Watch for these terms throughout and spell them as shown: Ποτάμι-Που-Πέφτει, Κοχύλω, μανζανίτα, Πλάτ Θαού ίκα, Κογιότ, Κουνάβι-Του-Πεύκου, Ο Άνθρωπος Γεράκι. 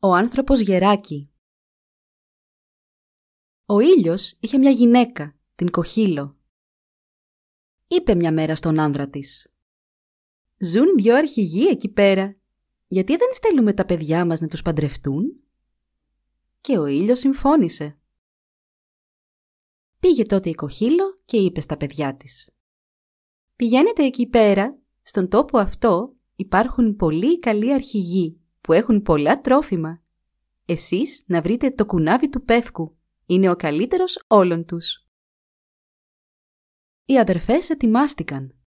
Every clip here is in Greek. Ο άνθρωπος γεράκι. Ο ήλιος είχε μια γυναίκα, την Κοχύλω. Είπε μια μέρα στον άνδρα της: «Ζουν δυο αρχηγοί εκεί πέρα. Γιατί δεν στέλνουμε τα παιδιά μας να τους παντρευτούν?» Και ο ήλιος συμφώνησε. Πήγε τότε η Κοχύλω και είπε στα παιδιά της: «Πηγαίνετε εκεί πέρα, στον τόπο αυτό υπάρχουν πολύ καλοί αρχηγοί που έχουν πολλά τρόφιμα. Εσείς να βρείτε το κουνάβι του Πέφκου. Είναι ο καλύτερος όλων τους». Οι αδερφές ετοιμάστηκαν.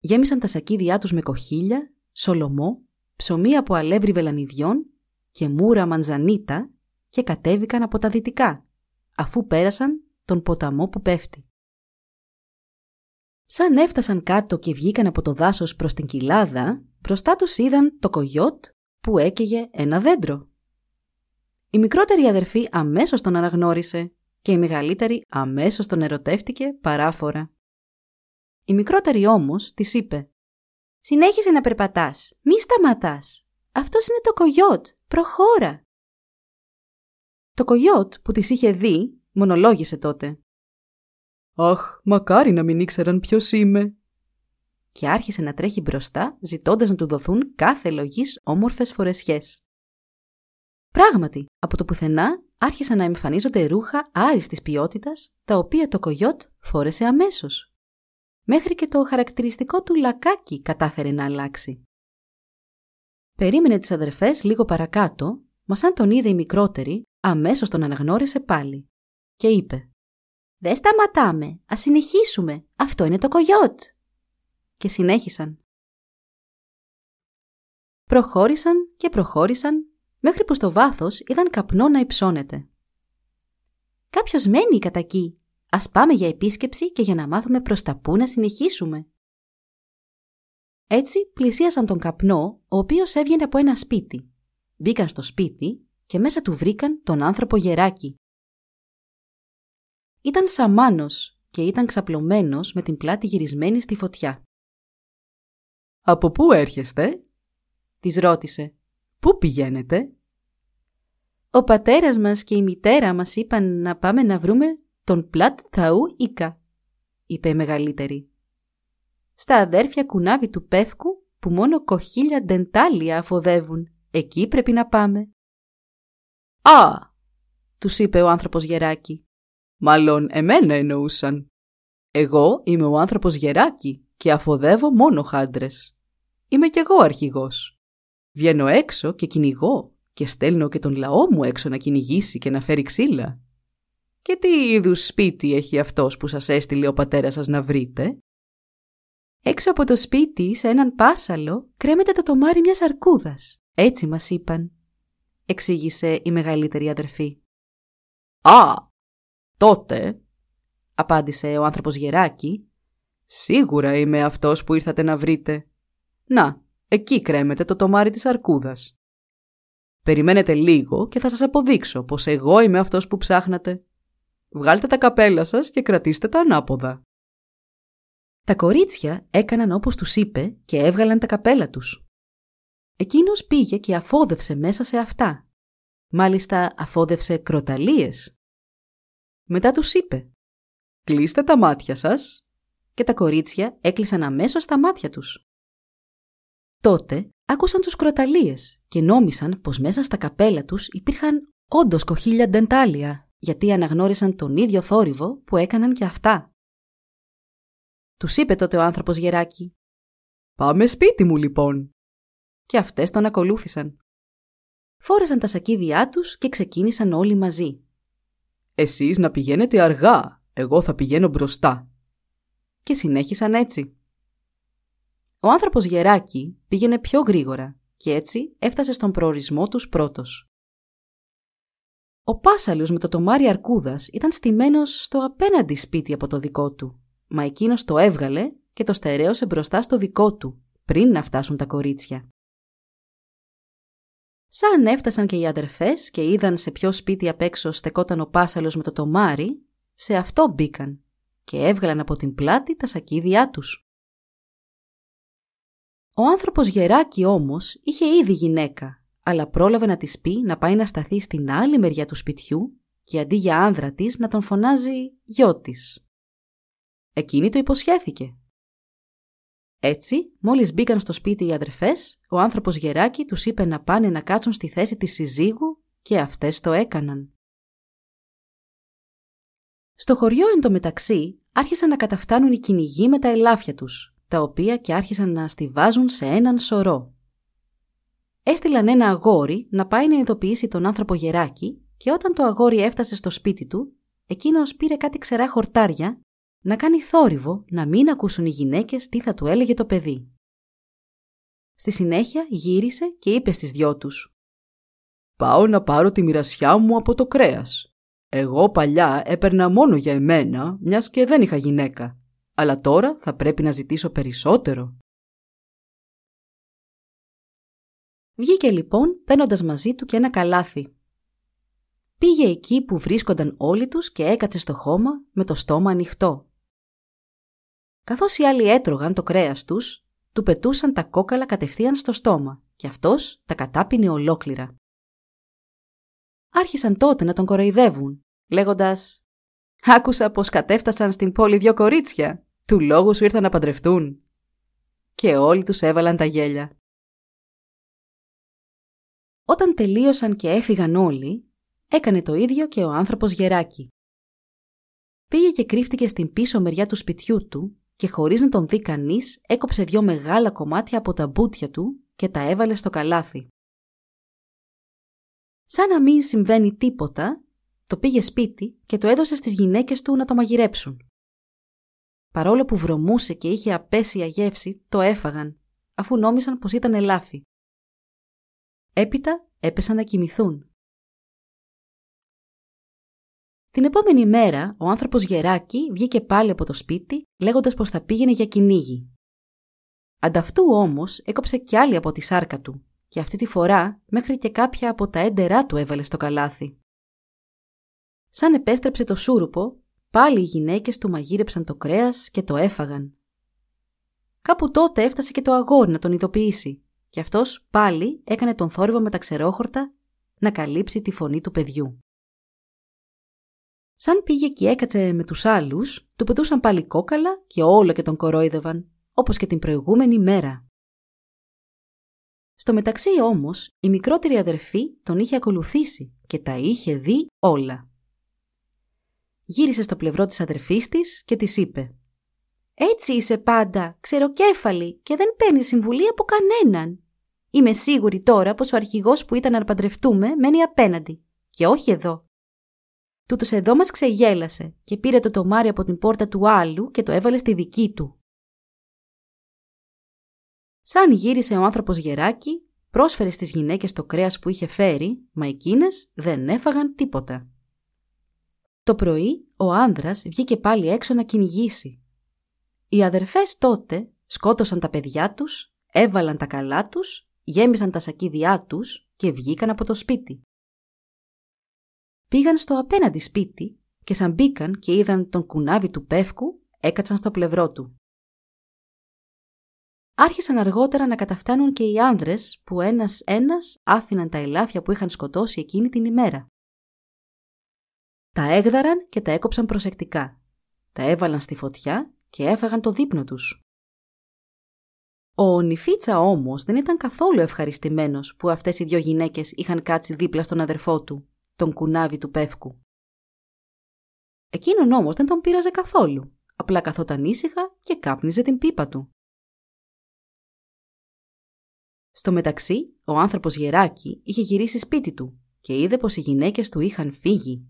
Γέμισαν τα σακίδιά τους με κοχύλια, σολομό, ψωμί από αλεύρι βελανιδιών και μούρα μανζανίτα και κατέβηκαν από τα δυτικά, αφού πέρασαν τον ποταμό που πέφτει. Σαν έφτασαν κάτω και βγήκαν από το δάσος προς την κοιλάδα, μπροστά τους είδαν το Κογιότ που έκαιγε ένα δέντρο. Η μικρότερη αδερφή αμέσως τον αναγνώρισε και η μεγαλύτερη αμέσως τον ερωτεύτηκε παράφορα. Η μικρότερη όμως της είπε: «Συνέχισε να περπατάς, μη σταματάς. Αυτός είναι το Κογιότ, προχώρα». Το Κογιότ που της είχε δει μονολόγησε τότε: «Αχ, μακάρι να μην ήξεραν ποιος είμαι», και άρχισε να τρέχει μπροστά, ζητώντας να του δοθούν κάθε λογής όμορφες φορεσιές. Πράγματι, από το πουθενά άρχισαν να εμφανίζονται ρούχα άριστης ποιότητας, τα οποία το Κογιότ φόρεσε αμέσως. Μέχρι και το χαρακτηριστικό του λακάκι κατάφερε να αλλάξει. Περίμενε τις αδερφές λίγο παρακάτω, μα σαν τον είδε η μικρότερη, αμέσως τον αναγνώρισε πάλι και είπε: «Δεν σταματάμε, ας συνεχίσουμε, αυτό είναι το Κογιότ». Και συνέχισαν. Προχώρησαν και προχώρησαν, μέχρι που στο βάθος είδαν καπνό να υψώνεται. «Κάποιος μένει κατά εκεί. Ας πάμε για επίσκεψη και για να μάθουμε προς τα πού να συνεχίσουμε». Έτσι πλησίασαν τον καπνό, ο οποίος έβγαινε από ένα σπίτι. Μπήκαν στο σπίτι και μέσα του βρήκαν τον άνθρωπο γεράκι. Ήταν σαμάνος και ήταν ξαπλωμένος με την πλάτη γυρισμένη στη φωτιά. «Από πού έρχεστε?» της ρώτησε. «Πού πηγαίνετε?» «Ο πατέρας μας και η μητέρα μας είπαν να πάμε να βρούμε τον Πλάτ Θαού Ίκα», είπε η μεγαλύτερη. «Στα αδέρφια κουνάβι του Πέφκου που μόνο κοχύλια ντεντάλια αφοδεύουν, εκεί πρέπει να πάμε». «Α!» τους είπε ο άνθρωπος γεράκι. «Μάλλον εμένα εννοούσαν. Εγώ είμαι ο άνθρωπος γεράκι και αφοδεύω μόνο χάντρες. Είμαι κι εγώ αρχηγός. Βγαίνω έξω και κυνηγώ και στέλνω και τον λαό μου έξω να κυνηγήσει και να φέρει ξύλα. Και τι είδους σπίτι έχει αυτός που σας έστειλε ο πατέρας σας να βρείτε?» «Έξω από το σπίτι, σε έναν πάσαλο, κρέμεται το τομάρι μιας αρκούδας. Έτσι μας είπαν», εξήγησε η μεγαλύτερη αδερφή. «Α! Τότε», απάντησε ο άνθρωπος γεράκι, «σίγουρα είμαι αυτός που ήρθατε να βρείτε. Να, εκεί κρέμεται το τομάρι της αρκούδας. Περιμένετε λίγο και θα σας αποδείξω πως εγώ είμαι αυτός που ψάχνατε. Βγάλτε τα καπέλα σας και κρατήστε τα ανάποδα». Τα κορίτσια έκαναν όπως τους είπε και έβγαλαν τα καπέλα τους. Εκείνος πήγε και αφόδευσε μέσα σε αυτά. Μάλιστα αφόδευσε κροταλίες. Μετά τους είπε: «Κλείστε τα μάτια σας», και τα κορίτσια έκλεισαν αμέσως τα μάτια τους. Τότε άκουσαν τους κροταλίες και νόμισαν πως μέσα στα καπέλα τους υπήρχαν όντως κοχύλια ντεντάλια, γιατί αναγνώρισαν τον ίδιο θόρυβο που έκαναν και αυτά. Τους είπε τότε ο άνθρωπος γεράκι: «Πάμε σπίτι μου λοιπόν», και αυτές τον ακολούθησαν. Φόρεσαν τα σακίδιά τους και ξεκίνησαν όλοι μαζί. «Εσείς να πηγαίνετε αργά, εγώ θα πηγαίνω μπροστά». Και συνέχισαν έτσι. Ο άνθρωπος γεράκι πήγαινε πιο γρήγορα και έτσι έφτασε στον προορισμό τους πρώτος. Ο Πάσαλος με το τομάρι αρκούδας ήταν στημένος στο απέναντι σπίτι από το δικό του, μα εκείνος το έβγαλε και το στερέωσε μπροστά στο δικό του, πριν να φτάσουν τα κορίτσια. Σαν έφτασαν και οι αδερφές και είδαν σε ποιο σπίτι απ' έξω στεκόταν ο Πάσαλος με το τομάρι, σε αυτό μπήκαν και έβγαλαν από την πλάτη τα σακίδια τους. Ο άνθρωπος Γεράκι όμως είχε ήδη γυναίκα, αλλά πρόλαβε να της πει να πάει να σταθεί στην άλλη μεριά του σπιτιού και αντί για άνδρα της να τον φωνάζει γιο της. Εκείνη το υποσχέθηκε. Έτσι, μόλις μπήκαν στο σπίτι οι αδερφές, ο άνθρωπος Γεράκι τους είπε να πάνε να κάτσουν στη θέση της συζύγου και αυτές το έκαναν. Στο χωριό εντωμεταξύ άρχισαν να καταφτάνουν οι κυνηγοί με τα ελάφια τους, τα οποία και άρχισαν να αστιβάζουν σε έναν σωρό. Έστειλαν ένα αγόρι να πάει να ειδοποιήσει τον άνθρωπο Γεράκι και όταν το αγόρι έφτασε στο σπίτι του, εκείνος πήρε κάτι ξερά χορτάρια να κάνει θόρυβο να μην ακούσουν οι γυναίκες τι θα του έλεγε το παιδί. Στη συνέχεια γύρισε και είπε στις δυο τους «Πάω να πάρω τη μοιρασιά μου από το κρέας. Εγώ παλιά έπαιρνα μόνο για εμένα, μιας και δεν είχα γυναίκα. Αλλά τώρα θα πρέπει να ζητήσω περισσότερο». Βγήκε λοιπόν παίρνοντας μαζί του και ένα καλάθι. Πήγε εκεί που βρίσκονταν όλοι τους και έκατσε στο χώμα με το στόμα ανοιχτό. Καθώς οι άλλοι έτρωγαν το κρέας τους, του πετούσαν τα κόκαλα κατευθείαν στο στόμα και αυτός τα κατάπινε ολόκληρα. Άρχισαν τότε να τον κοροϊδεύουν, λέγοντας «Άκουσα πως κατέφτασαν στην πόλη δυο κορίτσια, του λόγου σου ήρθαν να παντρευτούν». Και όλοι τους έβαλαν τα γέλια. Όταν τελείωσαν και έφυγαν όλοι, έκανε το ίδιο και ο άνθρωπος Γεράκι. Πήγε και κρύφτηκε στην πίσω μεριά του σπιτιού του και χωρίς να τον δει κανείς έκοψε δυο μεγάλα κομμάτια από τα μπούτια του και τα έβαλε στο καλάθι. Σαν να μην συμβαίνει τίποτα, το πήγε σπίτι και το έδωσε στις γυναίκες του να το μαγειρέψουν. Παρόλο που βρωμούσε και είχε απέσια γεύση, το έφαγαν, αφού νόμισαν πως ήταν ελάφι. Έπειτα έπεσαν να κοιμηθούν. Την επόμενη μέρα, ο άνθρωπος Γεράκι βγήκε πάλι από το σπίτι, λέγοντας πως θα πήγαινε για κυνήγι. Ανταυτού όμως έκοψε κι άλλη από τη σάρκα του και αυτή τη φορά μέχρι και κάποια από τα έντερά του έβαλε στο καλάθι. Σαν επέστρεψε το σούρουπο, πάλι οι γυναίκες του μαγείρεψαν το κρέας και το έφαγαν. Κάπου τότε έφτασε και το αγόρι να τον ειδοποιήσει και αυτός πάλι έκανε τον θόρυβο με τα ξερόχορτα να καλύψει τη φωνή του παιδιού. Σαν πήγε και έκατσε με τους άλλους, του πετούσαν πάλι κόκαλα και όλο και τον κορόιδευαν, όπως και την προηγούμενη μέρα. Στο μεταξύ όμως, η μικρότερη αδερφή τον είχε ακολουθήσει και τα είχε δει όλα. Γύρισε στο πλευρό της αδερφής της και της είπε «Έτσι είσαι πάντα, ξεροκέφαλη και δεν παίρνει συμβουλή από κανέναν. Είμαι σίγουρη τώρα πως ο αρχηγός που ήταν να παντρευτούμε μένει απέναντι και όχι εδώ». Τούτος εδώ μας ξεγέλασε και πήρε το τομάρι από την πόρτα του άλλου και το έβαλε στη δική του. Σαν γύρισε ο άνθρωπος Γεράκι, πρόσφερε στις γυναίκες το κρέας που είχε φέρει, μα εκείνες δεν έφαγαν τίποτα. Το πρωί ο άνδρας βγήκε πάλι έξω να κυνηγήσει. Οι αδερφές τότε σκότωσαν τα παιδιά τους, έβαλαν τα καλά τους, γέμισαν τα σακίδιά τους και βγήκαν από το σπίτι. Πήγαν στο απέναντι σπίτι και σαν μπήκαν και είδαν τον Κουνάβι-Του-Πέφκου, έκατσαν στο πλευρό του. Άρχισαν αργότερα να καταφτάνουν και οι άνδρες που ένας-ένας άφηναν τα ελάφια που είχαν σκοτώσει εκείνη την ημέρα. Τα έγδαραν και τα έκοψαν προσεκτικά. Τα έβαλαν στη φωτιά και έφαγαν το δείπνο τους. Ο Νιφίτσα όμως δεν ήταν καθόλου ευχαριστημένος που αυτές οι δυο γυναίκες είχαν κάτσει δίπλα στον αδερφό του, τον Κουνάβι-Του-Πέφκου. Εκείνον όμως δεν τον πείραζε καθόλου, απλά καθόταν ήσυχα και κάπνιζε την πίπα του. Στο μεταξύ, ο άνθρωπος Γεράκι είχε γυρίσει σπίτι του και είδε πως οι γυναίκες του είχαν φύγει.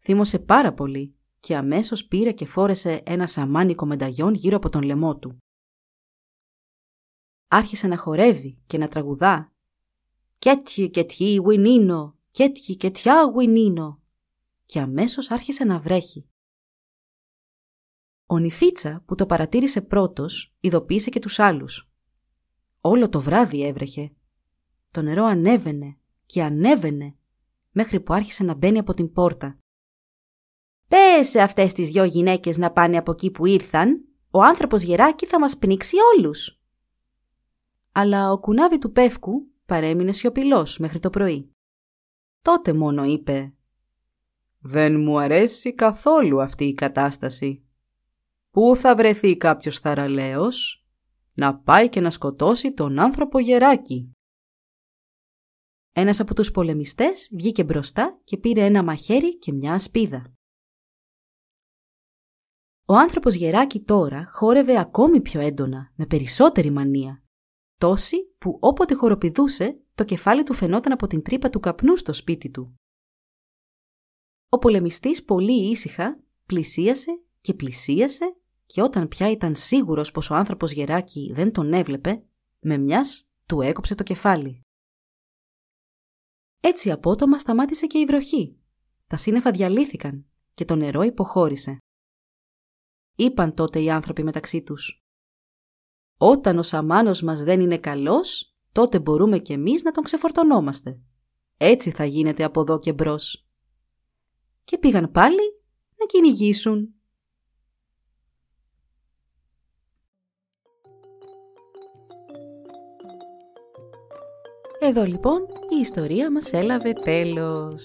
Θύμωσε πάρα πολύ και αμέσως πήρε και φόρεσε ένα σαμάνικο μενταγιόν γύρω από τον λαιμό του. Άρχισε να χορεύει και να τραγουδά «Κέτσι κετσι γουινίνο, «Κέτγι και τιάγουι νίνο» και αμέσως άρχισε να βρέχει. Ο Νιφίτσα, που το παρατήρησε πρώτος, ειδοποίησε και τους άλλους. Όλο το βράδυ έβρεχε. Το νερό ανέβαινε και ανέβαινε, μέχρι που άρχισε να μπαίνει από την πόρτα. «Πες σε αυτές τις δυο γυναίκες να πάνε από εκεί που ήρθαν, ο άνθρωπος γεράκι θα μας πνίξει όλους». Αλλά ο κουνάβι του Πέφκου παρέμεινε σιωπηλός μέχρι το πρωί. Τότε μόνο είπε «Δεν μου αρέσει καθόλου αυτή η κατάσταση. Πού θα βρεθεί κάποιος θαραλέος να πάει και να σκοτώσει τον άνθρωπο γεράκι». Ένας από τους πολεμιστές βγήκε μπροστά και πήρε ένα μαχαίρι και μια ασπίδα. Ο άνθρωπος γεράκι τώρα χόρευε ακόμη πιο έντονα, με περισσότερη μανία. Τόση που όποτε χοροπηδούσε, το κεφάλι του φαινόταν από την τρύπα του καπνού στο σπίτι του. Ο πολεμιστής πολύ ήσυχα πλησίασε και πλησίασε και όταν πια ήταν σίγουρος πως ο άνθρωπος γεράκι δεν τον έβλεπε, με μιας του έκοψε το κεφάλι. Έτσι απότομα σταμάτησε και η βροχή. Τα σύννεφα διαλύθηκαν και το νερό υποχώρησε. Είπαν τότε οι άνθρωποι μεταξύ τους «Όταν ο σαμάνος μας δεν είναι καλός, τότε μπορούμε κι εμείς να τον ξεφορτωνόμαστε. Έτσι θα γίνεται από εδώ και μπρος». Και πήγαν πάλι να κυνηγήσουν. Εδώ λοιπόν η ιστορία μας έλαβε τέλος.